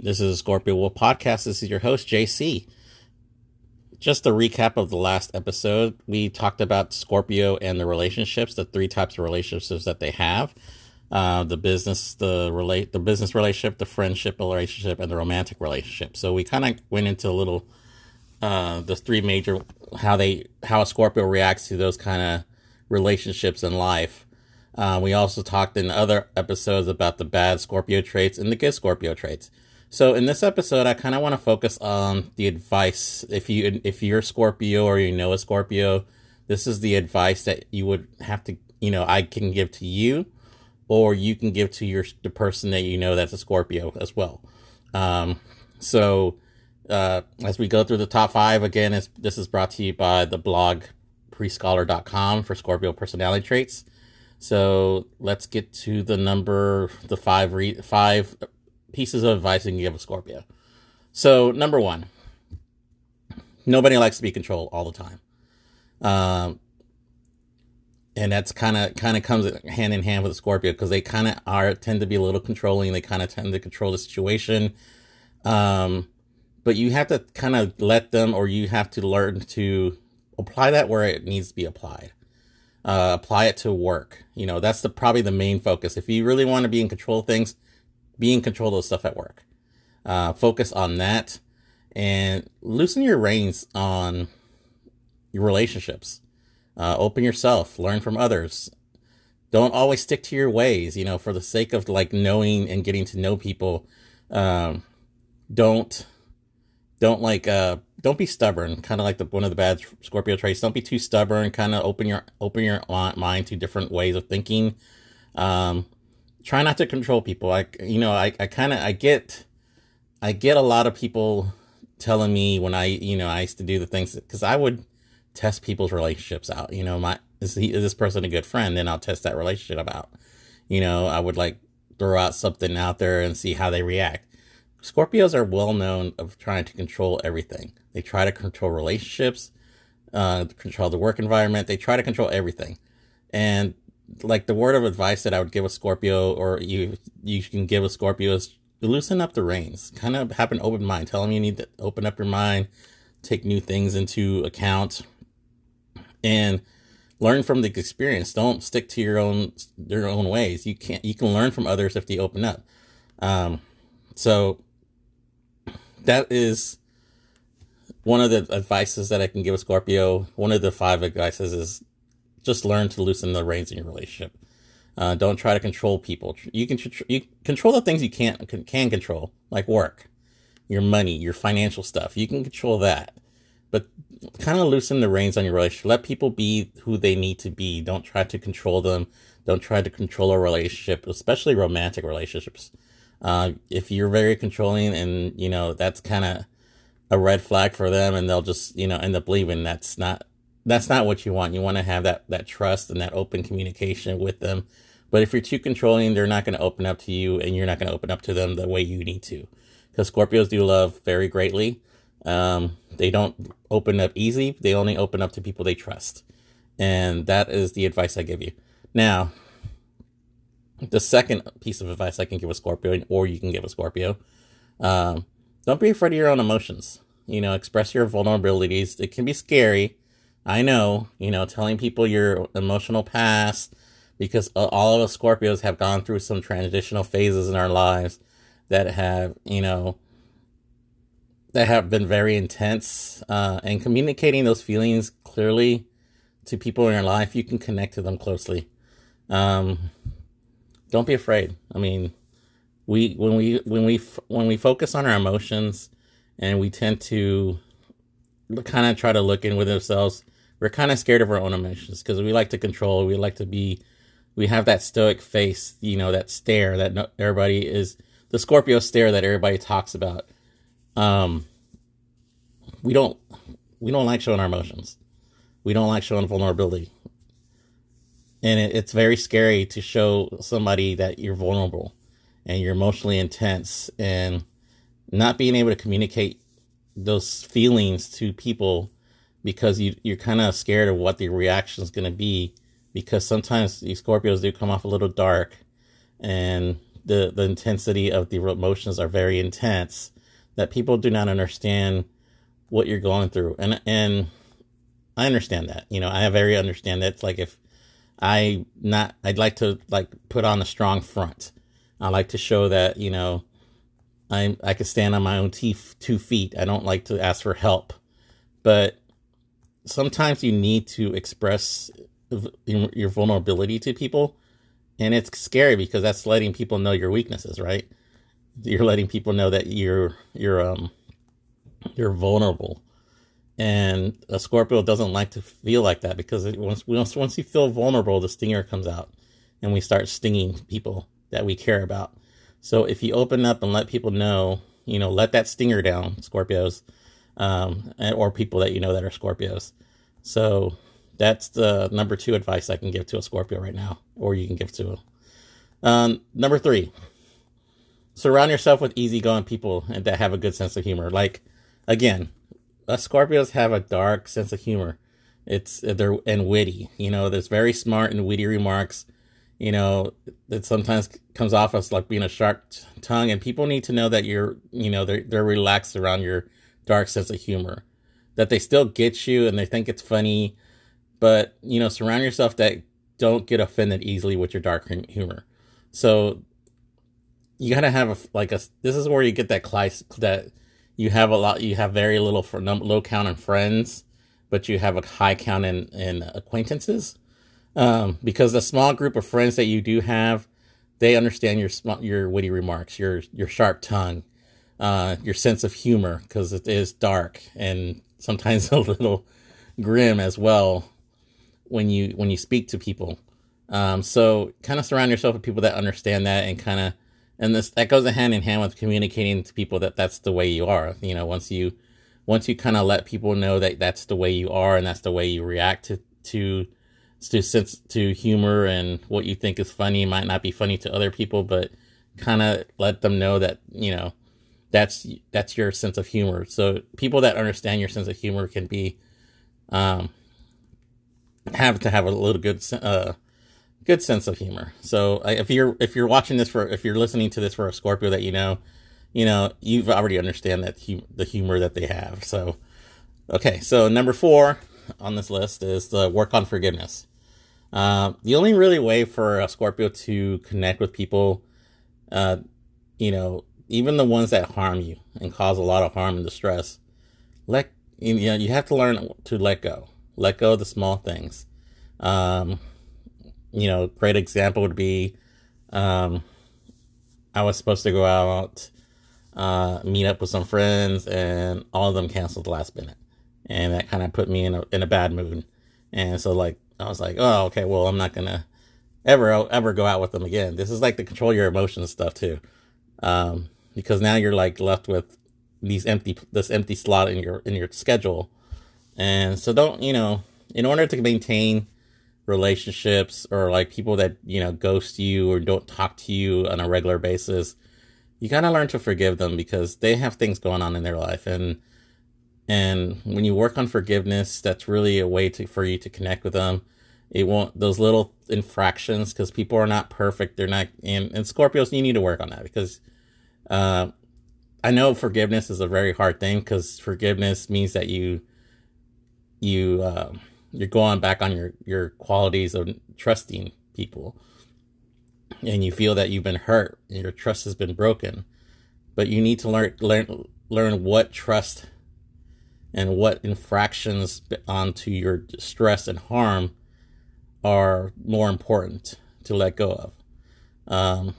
This is a Scorpio World podcast. This is your host, JC. Just a recap of the last episode, we talked about Scorpio and the relationships, the three types of relationships that they have, the business relationship, the friendship relationship, and the romantic relationship. So we kind of went into a little the three major how a Scorpio reacts to those kind of relationships in life. We also talked in other episodes about the bad Scorpio traits and the good Scorpio traits. So in this episode, I kind of want to focus on the advice. If you're Scorpio or you know a Scorpio, this is the advice that you would have to, I can give to you, or you can give to the person that you know that's a Scorpio as well. So as we go through the top five, again, this is brought to you by the blog PrepScholar.com for Scorpio personality traits. So let's get to the five pieces of advice you can give a Scorpio. So number one, nobody likes to be controlled all the time. And that's kind of comes hand in hand with a Scorpio because they tend to be a little controlling. They kind of tend to control the situation. But you have to kind of let them, or you have to learn to apply that where it needs to be applied. Apply it to work. That's probably the main focus. If you really want to be in control of things, be in control of stuff at work. Focus on that and loosen your reins on your relationships. Open yourself, learn from others. Don't always stick to your ways, for the sake of knowing and getting to know people. Don't be stubborn. Kind of like one of the bad Scorpio traits. Don't be too stubborn. Kind of open your mind to different ways of thinking. Try not to control people. I get a lot of people telling me when I used to do the things because I would test people's relationships out. Is this person a good friend? Then I'll test that relationship out. I would throw out something out there and see how they react. Scorpios are well known of trying to control everything. They try to control relationships, control the work environment. They try to control everything. And the word of advice that I would give a Scorpio, or you can give a Scorpio, is to loosen up the reins. Kind of have an open mind. Tell them you need to open up your mind, take new things into account, and learn from the experience. Don't stick to your own ways. You can learn from others if they open up. So that is one of the advices that I can give a Scorpio. One of the five advices is just learn to loosen the reins in your relationship. Don't try to control people. You control the things you can control, like work, your money, your financial stuff. You can control that, but kind of loosen the reins on your relationship. Let people be who they need to be. Don't try to control them. Don't try to control a relationship, especially romantic relationships. If you're very controlling and, that's kind of a red flag for them, and they'll just, end up leaving. That's not what you want. You want to have that trust and that open communication with them. But if you're too controlling, they're not going to open up to you, and you're not going to open up to them the way you need to. Because Scorpios do love very greatly. They don't open up easy. They only open up to people they trust. And that is the advice I give you. Now, the second piece of advice I can give a Scorpio, or you can give a Scorpio, don't be afraid of your own emotions. Express your vulnerabilities. It can be scary. I know, telling people your emotional past, because all of us Scorpios have gone through some transitional phases in our lives that have, been very intense, and communicating those feelings clearly to people in your life, you can connect to them closely. Don't be afraid. I mean, when we focus on our emotions, and we tend to kind of try to look in with ourselves, we're kind of scared of our own emotions because we like to control. We like to be. We have that stoic face, that stare that everybody is, the Scorpio stare that everybody talks about. We don't like showing our emotions. We don't like showing vulnerability. And it's very scary to show somebody that you're vulnerable and you're emotionally intense, and not being able to communicate those feelings to people because you're kind of scared of what the reaction is going to be, because sometimes these Scorpios do come off a little dark, and the intensity of the emotions are very intense, that people do not understand what you're going through. And I understand that, you know, I very understand that. It's like, if I'd like to put on a strong front. I like to show that, you know, I could stand on my own two feet. I don't like to ask for help, but sometimes you need to express your vulnerability to people. And it's scary because that's letting people know your weaknesses, right? You're letting people know that you're vulnerable. And a Scorpio doesn't like to feel like that, because once you feel vulnerable, the stinger comes out and we start stinging people that we care about. So if you open up and let people know, you know, let that stinger down, Scorpios, or people that you know that are Scorpios. So that's the number 2 advice I can give to a Scorpio right now, or you can give to them. Number 3, surround yourself with easygoing people and that have a good sense of humor. Like, again, us Scorpios have a dark sense of humor. They're witty. You know, there's very smart and witty remarks. You know, that sometimes comes off as like being a sharp tongue, and people need to know that they're relaxed around your dark sense of humor, that they still get you and they think it's funny, but, you know, surround yourself that don't get offended easily with your dark humor. So you got to have this is where you get that class that you have very little for low count in friends, but you have a high count in acquaintances. Because the small group of friends that you do have, they understand your witty remarks, your sharp tongue, your sense of humor, because it is dark and sometimes a little grim as well when you speak to people. So kind of surround yourself with people that understand that, and that goes hand in hand with communicating to people that that's the way you are. You know, once you kind of let people know that that's the way you are and that's the way you react to humor, and what you think is funny might not be funny to other people, but kind of let them know that, you know, that's your sense of humor. So people that understand your sense of humor can be, have a little good sense of humor. So if you're listening to this for a Scorpio that you know, you've already understand that the humor that they have. So, okay. So number 4 on this list is the work on forgiveness. The only really way for a Scorpio to connect with people, you know, even the ones that harm you and cause a lot of harm and distress, you have to learn to let go of the small things. You know, a great example would be, I was supposed to go out, meet up with some friends, and all of them canceled the last minute. And that kind of put me in a bad mood. And so I was like, oh, okay, well, I'm not going to ever go out with them again. This is like the control your emotions stuff too. Because now you're left with this empty slot in your schedule. And so don't, you know, in order to maintain relationships or people that, you know, ghost you or don't talk to you on a regular basis, you got to learn to forgive them, because they have things going on in their life. And when you work on forgiveness, that's really a way for you to connect with them. It won't, those little infractions, because people are not perfect. They're not, and Scorpios, you need to work on that, because I know forgiveness is a very hard thing, because forgiveness means that you're going back on your qualities of trusting people, and you feel that you've been hurt and your trust has been broken. But you need to learn what trust and what infractions onto your stress and harm are more important to let go of.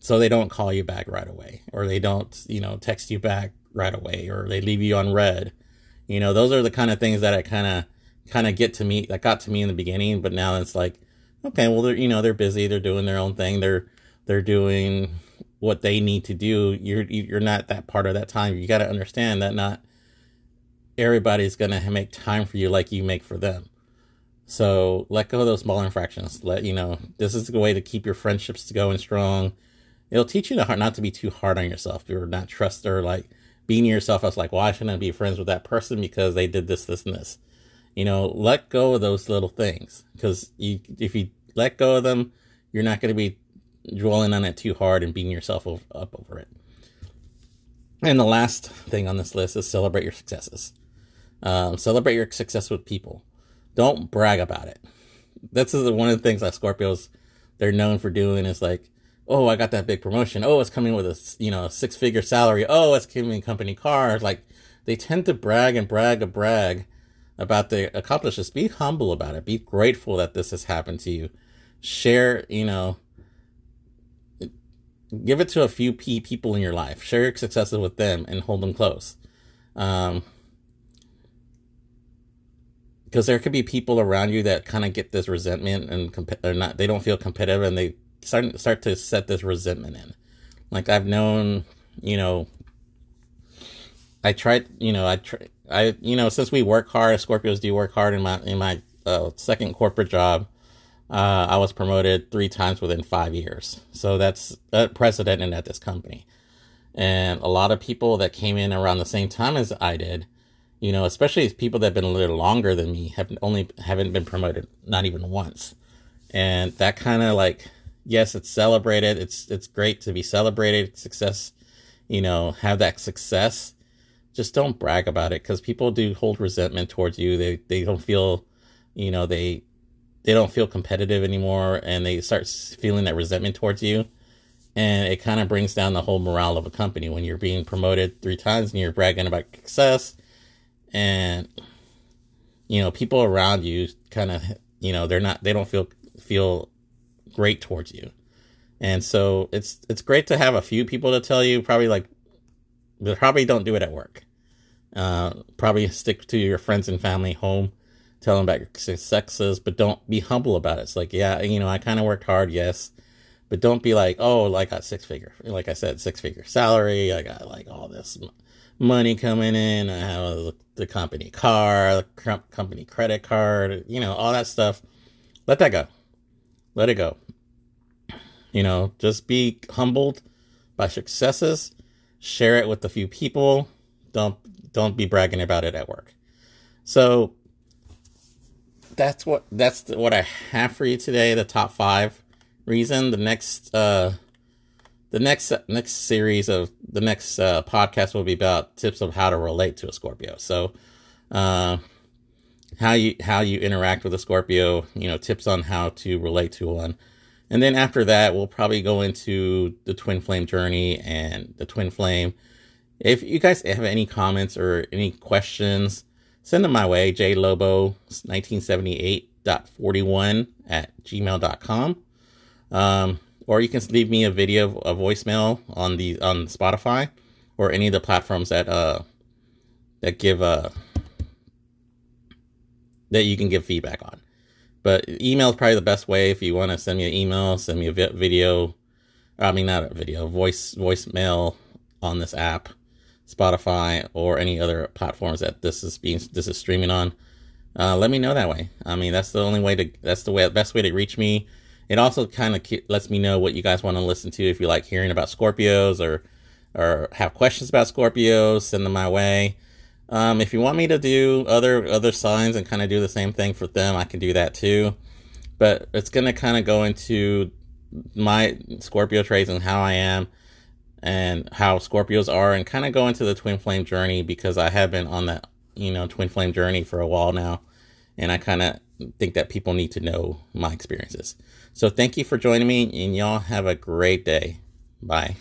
So they don't call you back right away, or they don't, you know, text you back right away, or they leave you on red. You know, those are the kind of things that I kind of got to me in the beginning, but now it's like, okay, well, they're, you know, they're busy, they're doing their own thing. They're doing what they need to do. You're not that part of that time. You got to understand that not everybody's going to make time for you like you make for them. So let go of those small infractions. This is the way to keep your friendships going strong. It'll teach you not to be too hard on yourself. You're not trust or being yourself. I was like, well, I shouldn't be friends with that person because they did this, this, and this. You know, let go of those little things, because if you let go of them, you're not going to be dwelling on it too hard and beating yourself up over it. And the last thing on this list is celebrate your successes. Celebrate your success with people. Don't brag about it. This is one of the things that Scorpios, they're known for doing, is like, oh, I got that big promotion. Oh, it's coming with a, you know, a 6-figure salary. Oh, it's coming in company cars. Like, they tend to brag and brag and brag about the accomplishments. Be humble about it. Be grateful that this has happened to you. Share, you know, give it to a few people in your life. Share your successes with them and hold them close. Because there could be people around you that kind of get this resentment and or not, they don't feel competitive, and they start to set this resentment in. Like, I've known, you know, since we work hard, Scorpios do work hard. In my second corporate job, I was promoted 3 times within 5 years. So that's unprecedented at this company. And a lot of people that came in around the same time as I did, you know, especially people that have been a little longer than me, haven't been promoted, not even once. And that kind of, like, yes, it's celebrated. It's great to be celebrated, success, you know, have that success. Just don't brag about it, because people do hold resentment towards you. They don't feel, you know, they don't feel competitive anymore, and they start feeling that resentment towards you. And it kind of brings down the whole morale of a company when you're being promoted 3 times and you're bragging about success. And, you know, people around you kind of, you know, they don't feel great towards you. And so it's great to have a few people to tell you, probably don't do it at work. Probably stick to your friends and family, home, tell them about your successes, but don't be humble about it. It's like, yeah, you know, I kind of worked hard. Yes. But don't be like, oh, I got 6-figure. Like I said, 6-figure salary. I got like all this money coming in. I have the company car, the company credit card, you know, all that stuff. Let that go. Let it go. You know, just be humbled by successes. Share it with a few people. Don't be bragging about it at work. So that's what I have for you today. The top 5 reason. The next series of the next podcast will be about tips of how to relate to a Scorpio. So how you interact with a Scorpio, you know, tips on how to relate to one. And then after that, we'll probably go into the twin flame journey and the twin flame. If you guys have any comments or any questions, send them my way, jlobo1978.41@gmail.com. Or you can leave me a voicemail on Spotify or any of the platforms that you can give feedback on. But email is probably the best way. If you want to send me an email, send me a video. I mean, not a video, voicemail on this app, Spotify, or any other platforms that this is streaming on. Let me know that way. I mean, that's the best way to reach me. It also kind of lets me know what you guys want to listen to. If you like hearing about Scorpios or have questions about Scorpios, send them my way. If you want me to do other signs and kind of do the same thing for them, I can do that too. But it's going to kind of go into my Scorpio traits and how I am and how Scorpios are, and kind of go into the twin flame journey, because I have been on that, you know, twin flame journey for a while now. And I kind of think that people need to know my experiences. So thank you for joining me, and y'all have a great day. Bye.